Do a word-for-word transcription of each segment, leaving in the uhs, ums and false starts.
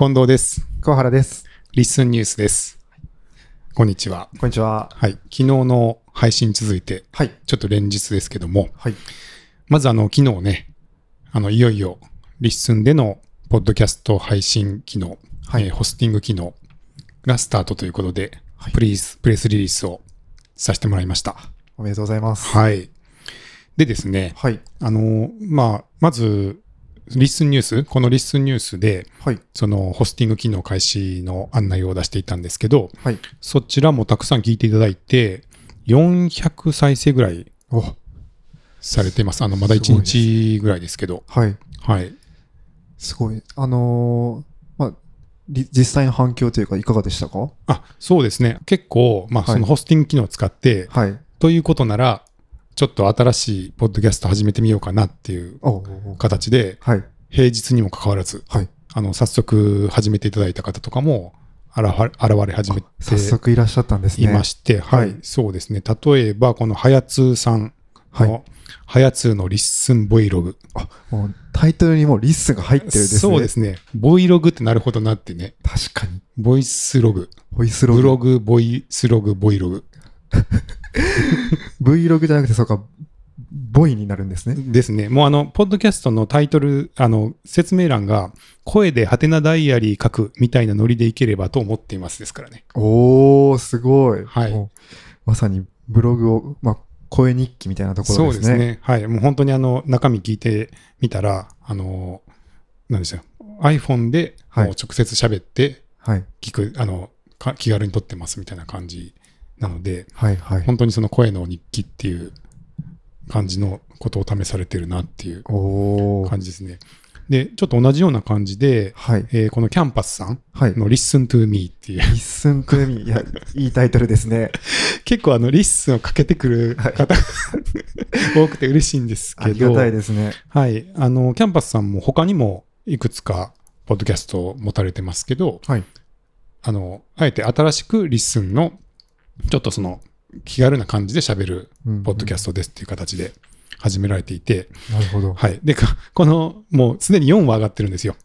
近藤です。桑原です。リッスンニュースです。こんにちは。こんにちは。はい。昨日の配信に続いて、はい、ちょっと連日ですけども、はい、まずあの昨日ね、あのいよいよリッスンでのポッドキャスト配信機能、はいえー、ホスティング機能がスタートということで、はい、プレスプレスリリースをさせてもらいました。おめでとうございます。はい。でですね、はい、あのまあまずリッスンニュース、このリッスンニュースで、はい、そのホスティング機能開始の案内を出していたんですけど、はい、そちらもたくさん聞いていただいてよんひゃく再生ぐらいされています。あのまだいちにちぐらいですけど、すごいですね。はい、はい、すごいあのー、まあ実際の反響というかいかがでしたか？あ、そうですね。結構まあそのホスティング機能を使って、はい、ということなら。ちょっと新しいポッドキャスト始めてみようかなっていう形で、はい、平日にもかかわらず、はい、あの早速始めていただいた方とかも現れ始めて早速いらっしゃったんですね。いまして、はい、そうですね。例えばこのはやつーさんのはやつーのリッスン Vlog、あ、もうタイトルにもリッスンが入ってるですね。そうですね。Vlog ってなるほどなってね。確かに。ボイスログ、ボイスログ、ブログ、ボイスログ、Vlog。Vlog じゃなくてそうかボイになるんですね。ですね。もうあのポッドキャストのタイトルあの説明欄が声でハテナダイアリー書くみたいなノリでいければと思っていますですからね。おーすごい。はい。まさにブログを、まあ、声日記みたいなところですね。そうですね。はい。もう本当にあの中身聞いてみたらあの何でしょう iPhone でもう直接喋って聞く、はい、あの気軽に撮ってますみたいな感じ。なので、はいはい、本当にその声の日記っていう感じのことを試されてるなっていう感じですね。で、ちょっと同じような感じで、はいえー、このキャンパスさんのリッスントゥーミーっていう、はい、リッスントゥーミー、いや、いいタイトルですね。結構あのリッスンをかけてくる方が、はい、多くて嬉しいんですけど、ありがたいですね。はい、あのキャンパスさんも他にもいくつかポッドキャストを持たれてますけど、はい、あのあえて新しくリッスンのちょっとその気軽な感じで喋るポッドキャストですっていう形で始められていて、うんうん、なるほど。はい。で、このもうすでによんわ上がってるんですよ。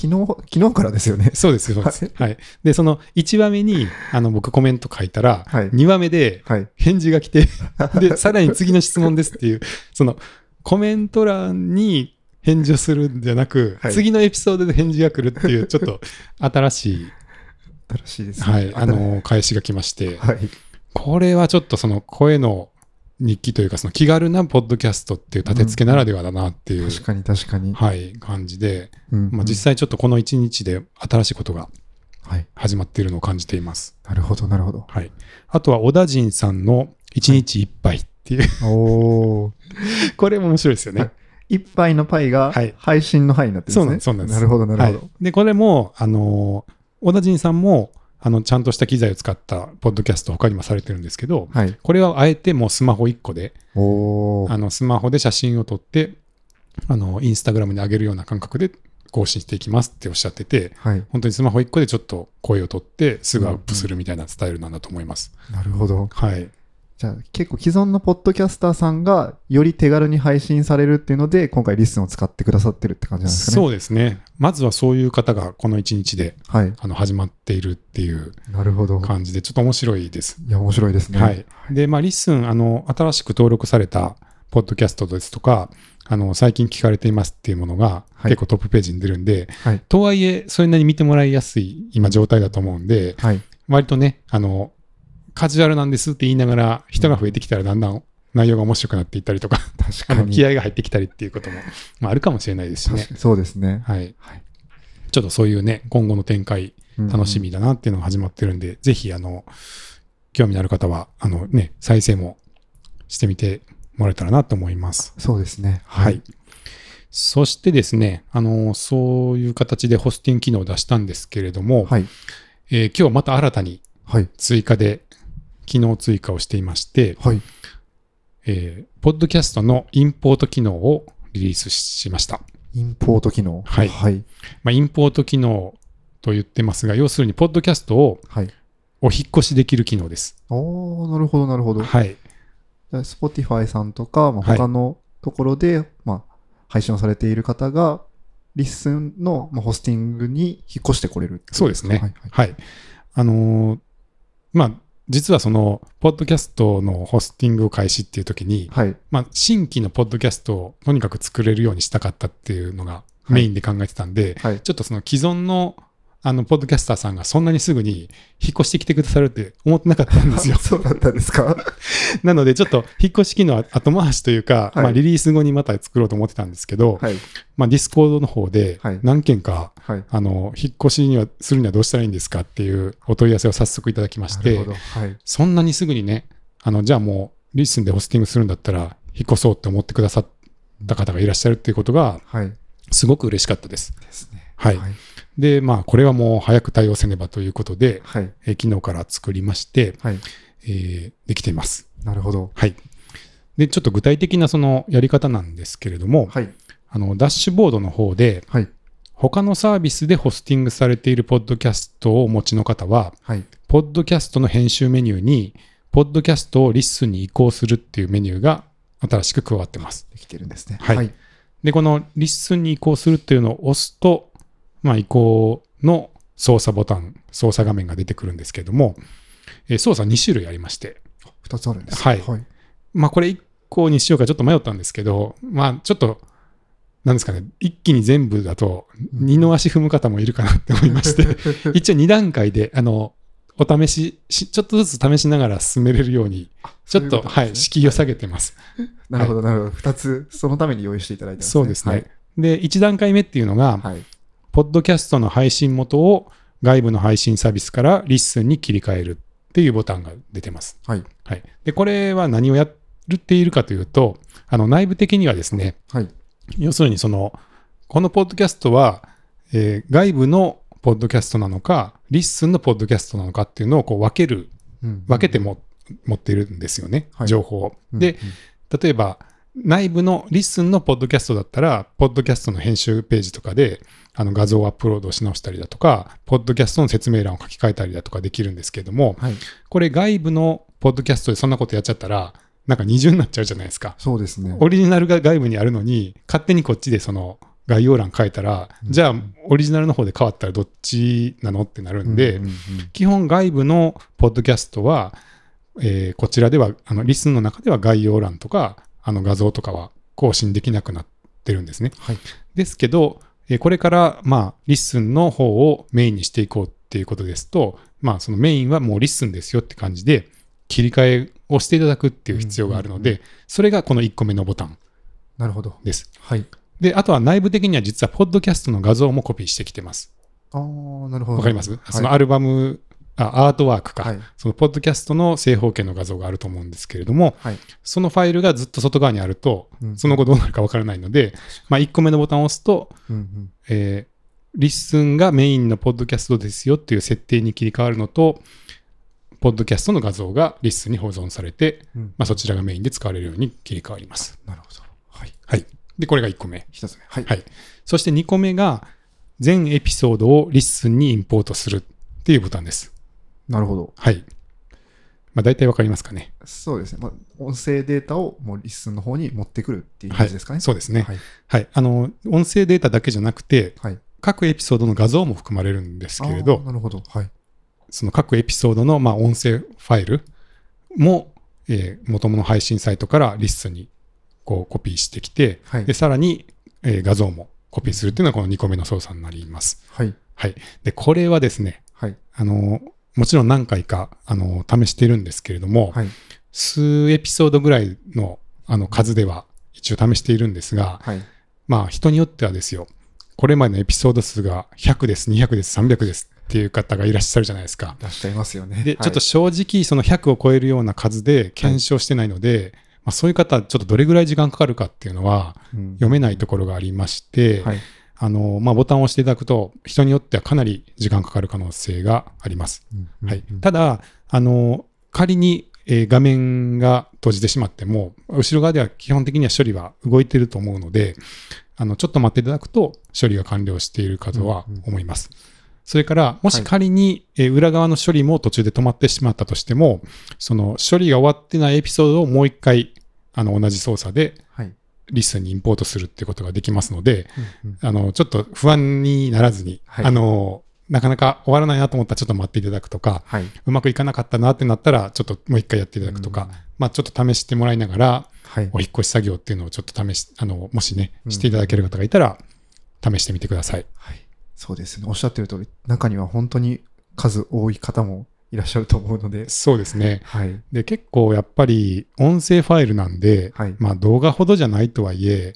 昨日、昨日からですよね。そうですよ。はい。で、そのいちわめにあの僕コメント書いたら、はい、にわめで返事が来て、はい、で、さらに次の質問ですっていう、そのコメント欄に返事をするんじゃなく、はい、次のエピソードで返事が来るっていう、ちょっと新しい、新しいですね。はい。あの、返しが来まして、はい。これはちょっとその声の日記というかその気軽なポッドキャストっていう立て付けならではだなっていう、うん、確かに確かに、はい、感じで、うんうんまあ、実際ちょっとこのいちにちで新しいことが始まっているのを感じています、はい、なるほどなるほど、はい、あとは小田陣さんのいちにちいっぱいっていう、はい、おこれも面白いですよね、はい一杯のパイが配信の範囲になってるんですね。そうなんです。なるほどなるほど、はい、でこれもあの小田陣さんもあのちゃんとした機材を使ったポッドキャスト他にもされてるんですけど、はい、これはあえてもうスマホいっこでおあのスマホで写真を撮ってあのインスタグラムに上げるような感覚で更新していきますっておっしゃってて、はい、本当にスマホいっこでちょっと声を撮ってすぐアップするみたいなスタイルなんだと思います、うんうん、なるほど、はい、じゃあ結構既存のポッドキャスターさんがより手軽に配信されるっていうので今回リッスンを使ってくださってるって感じなんですかね。そうですね。まずはそういう方がこのいちにちで、はい、あの始まっているっていう感じでちょっと面白いです。いや面白いですね、はい、で、まあ、リッスンあの新しく登録されたポッドキャストですとかあの最近聞かれていますっていうものが結構トップページに出るんで、はい、とはいえそれなりに見てもらいやすい今状態だと思うんで、はい、割とねあのカジュアルなんですって言いながら人が増えてきたらだんだん内容が面白くなっていったりとか、確かにあの気合が入ってきたりっていうことも、まあ、あるかもしれないですしね。そうですね、はいはい、ちょっとそういうね今後の展開楽しみだなっていうのが始まってるんで、うんうん、ぜひあの興味のある方はあの、ね、再生もしてみてもらえたらなと思います。そうですね、はいはい、そしてですねあのそういう形でホスティング機能を出したんですけれども、はいえー、今日また新たに追加で機能追加をしていまして、はいえー、ポッドキャストのインポート機能をリリースしました。インポート機能はい、はいまあ、インポート機能と言ってますが要するにポッドキャストをお引っ越しできる機能です、はい、おーなるほどなるほど、はい、Spotify さんとか、まあ、他のところで、はいまあ、配信をされている方がリッスンのホスティングに引っ越してこれるってことですか？そうですね。はい、はいはい。あのー、まあ、実はそのポッドキャストのホスティングを開始っていう時に、はい、まあ、新規のポッドキャストをとにかく作れるようにしたかったっていうのがメインで考えてたんで、はいはい、ちょっとその既存のあのポッドキャスターさんがそんなにすぐに引っ越してきてくださるって思ってなかったんですよ。そうだったんですか。なのでちょっと引っ越し機能後回しというか、はい、まあ、リリース後にまた作ろうと思ってたんですけど、はい、まあ、Discord の方で何件か、はいはい、あの引っ越しにはするにはどうしたらいいんですかっていうお問い合わせを早速いただきまして、なるほど、はい、そんなにすぐにね、あのじゃあもうリスンでホスティングするんだったら引っ越そうって思ってくださった方がいらっしゃるっていうことがすごく嬉しかったです、はい、ですね、はい、はい。で、まあ、これはもう早く対応せねばということで、はい、え昨日から作りまして、はい、えー、できています。なるほど。はい。で、ちょっと具体的なそのやり方なんですけれども、はい、あのダッシュボードの方で、はい、他のサービスでホスティングされているポッドキャストをお持ちの方は、はい、ポッドキャストの編集メニューに、ポッドキャストをリッスンに移行するっていうメニューが新しく加わってます。できてるんですね。はい。はい、で、このリッスンに移行するっていうのを押すと、まあ、移行の操作ボタン、操作画面が出てくるんですけれども、えー、操作に種類ありまして。ふたつあるんですか？はい。はい、まあ、これいっこにしようかちょっと迷ったんですけど、まあ、ちょっと、なんですかね、一気に全部だと、二の足踏む方もいるかなって思いまして、うん、一応にだん階で、あの、お試し、ちょっとずつ試しながら進めれるように、ちょっと、ううとね、はい、敷居を下げてます。なるほど、なるほど。ふたつ、そのために用意していただいてますね。そうですね。はい、で、いちだんかいめっていうのが、はい、ポッドキャストの配信元を外部の配信サービスからリッスンに切り替えるっていうボタンが出てます。はい。はい、で、これは何をやっているかというと、あの内部的にはですね、はい、要するにその、このポッドキャストは、えー、外部のポッドキャストなのか、リッスンのポッドキャストなのかっていうのをこう分ける、うん、分けても持っているんですよね、はい、情報を。で、うん、例えば、内部のリッスンのポッドキャストだったら、ポッドキャストの編集ページとかであの画像をアップロードし直したりだとか、ポッドキャストの説明欄を書き換えたりだとかできるんですけれども、はい、これ外部のポッドキャストでそんなことやっちゃったら、なんか二重になっちゃうじゃないですか。そうですね。オリジナルが外部にあるのに、勝手にこっちでその概要欄変えたら、うん、じゃあオリジナルの方で変わったらどっちなのってなるんで、うんうんうん、基本外部のポッドキャストは、えー、こちらではあのリスンの中では概要欄とかあの画像とかは更新できなくなってるんですね。はい、ですけど、えこれからまあリッスンの方をメインにしていこうっていうことですと、まあそのメインはもうリッスンですよって感じで切り替えをしていただくっていう必要があるので、うんうんうん、それがこのいっこめのボタンです。なるほど。はい。で、あとは内部的には実はポッドキャストの画像もコピーしてきてます。ああ、なるほど。わかります？はい、そのアルバム、あ、アートワークか、はい、そのポッドキャストの正方形の画像があると思うんですけれども、はい、そのファイルがずっと外側にあると、うん、その後どうなるかわからないので、まあ、いっこめのボタンを押すと、うんうん、えー、リッスンがメインのポッドキャストですよっていう設定に切り替わるのと、ポッドキャストの画像がリッスンに保存されて、うん、まあ、そちらがメインで使われるように切り替わります。なるほど、はいはい、でこれがいっこめ、ひとつめ、はいはい、そしてにこめが全エピソードをリッスンにインポートするっていうボタンです。なるほど。はい。まあ、大体わかりますかね。そうですね。まあ、音声データをもうリッスンの方に持ってくるっていう感じですかね。はい、そうですね、はいはい。あの、音声データだけじゃなくて、はい、各エピソードの画像も含まれるんですけれど、なるほど、はい、その各エピソードのまあ音声ファイルも、えー、元々の配信サイトからリッスンにこうコピーしてきて、はい、でさらに、えー、画像もコピーするっていうのがこのにこめの操作になります。はい。はい、で、これはですね、はい、あの、もちろん何回かあの試しているんですけれども、はい、数エピソードぐらい の, あの数では一応試しているんですが、はい、まあ人によってはですよ、これまでのエピソード数がひゃくです、にひゃくです、さんびゃくですっていう方がいらっしゃるじゃないですか。いらっしゃいますよね。で、はい、ちょっと正直そのひゃくを超えるような数で検証してないので、はい、まあ、そういう方はちょっとどれぐらい時間かかるかっていうのは読めないところがありまして、うん、はい、あのまあ、ボタンを押していただくと人によってはかなり時間かかる可能性があります、うんうんうん、はい、ただあの仮に、えー、画面が閉じてしまっても後ろ側では基本的には処理は動いていると思うので、あのちょっと待っていただくと処理が完了しているかとは思います、うんうん、それからもし仮に、はい、えー、裏側の処理も途中で止まってしまったとしても、その処理が終わってないエピソードをもう一回あの同じ操作で、はい、リストにインポートするってことができますので、うんうん、あのちょっと不安にならずに、はい、あのなかなか終わらないなと思ったらちょっと待っていただくとか、はい、うまくいかなかったなってなったらちょっともう一回やっていただくとか、うんまあ、ちょっと試してもらいながら、はい、お引っ越し作業っていうのをちょっと試しあのもしねしていただける方がいたら試してみてください、はい、そうですね、おっしゃってる通り中には本当に数多い方もいらっしゃると思うので、そうですね、はい、で結構やっぱり音声ファイルなんで、はいまあ、動画ほどじゃないとはいえ例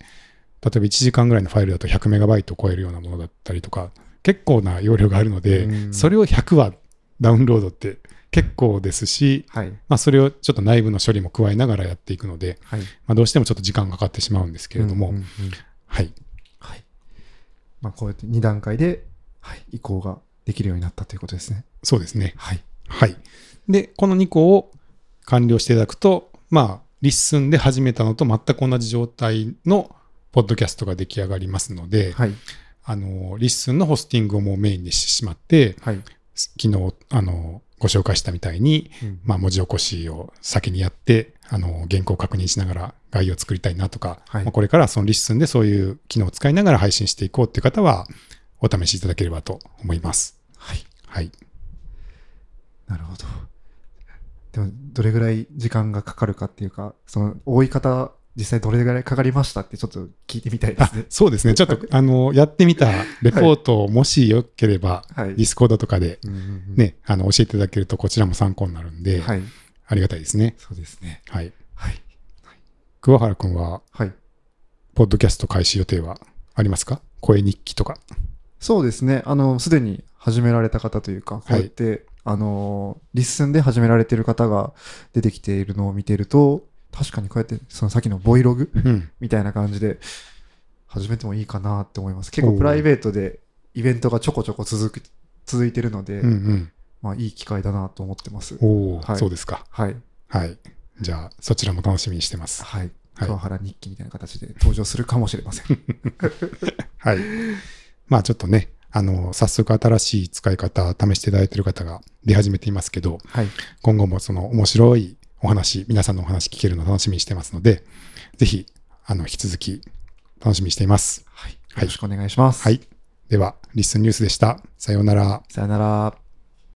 えばいちじかんぐらいのファイルだとひゃくメガバイトを超えるようなものだったりとか結構な容量があるのでそれをひゃくわダウンロードって結構ですし、はいまあ、それをちょっと内部の処理も加えながらやっていくので、はいまあ、どうしてもちょっと時間がかかってしまうんですけれども、うんうんうん、はい、はいまあ、こうやってにだんかいで、はい、移行ができるようになったということですね。そうですね、はいはい、でこのにこを完了していただくと、まあ、リッスンで始めたのと全く同じ状態のポッドキャストが出来上がりますので、はい、あのリッスンのホスティングをもうメインにしてしまって、はい、昨日あのご紹介したみたいに、うんまあ、文字起こしを先にやってあの原稿を確認しながら概要を作りたいなとか、はいまあ、これからそのリッスンでそういう機能を使いながら配信していこうという方はお試しいただければと思います。はい、はいなるほど。でもどれぐらい時間がかかるかっていうか、その多い方実際どれぐらいかかりましたってちょっと聞いてみたいですね。あ、そうですね。ちょっとあのやってみたレポートをもしよければ、はい、Discord とかでね、あの教えていただけるとこちらも参考になるんで、はい、ありがたいですね。そうですね。はい。はい。桑原君は、はい、ポッドキャスト開始予定はありますか？声日記とか。そうですね。あのすでに始められた方というか、こうやって、はい。あのリッスンで始められている方が出てきているのを見ていると確かにこうやってそのさっきのボイログ、うん、みたいな感じで始めてもいいかなって思います。結構プライベートでイベントがちょこちょこ続く続いているので、うんうんまあ、いい機会だなと思ってます。お、はい、そうですか、はいはい、じゃあそちらも楽しみにしてます、はいはい、桑原日記みたいな形で登場するかもしれませんはいまあちょっとねあの早速新しい使い方試していただいている方が出始めていますけど、はい、今後もその面白いお話皆さんのお話聞けるのを楽しみにしてますのでぜひあの引き続き楽しみにしています、はいはい、よろしくお願いします、はい、ではリッスンニュースでした。さようなら。さようなら。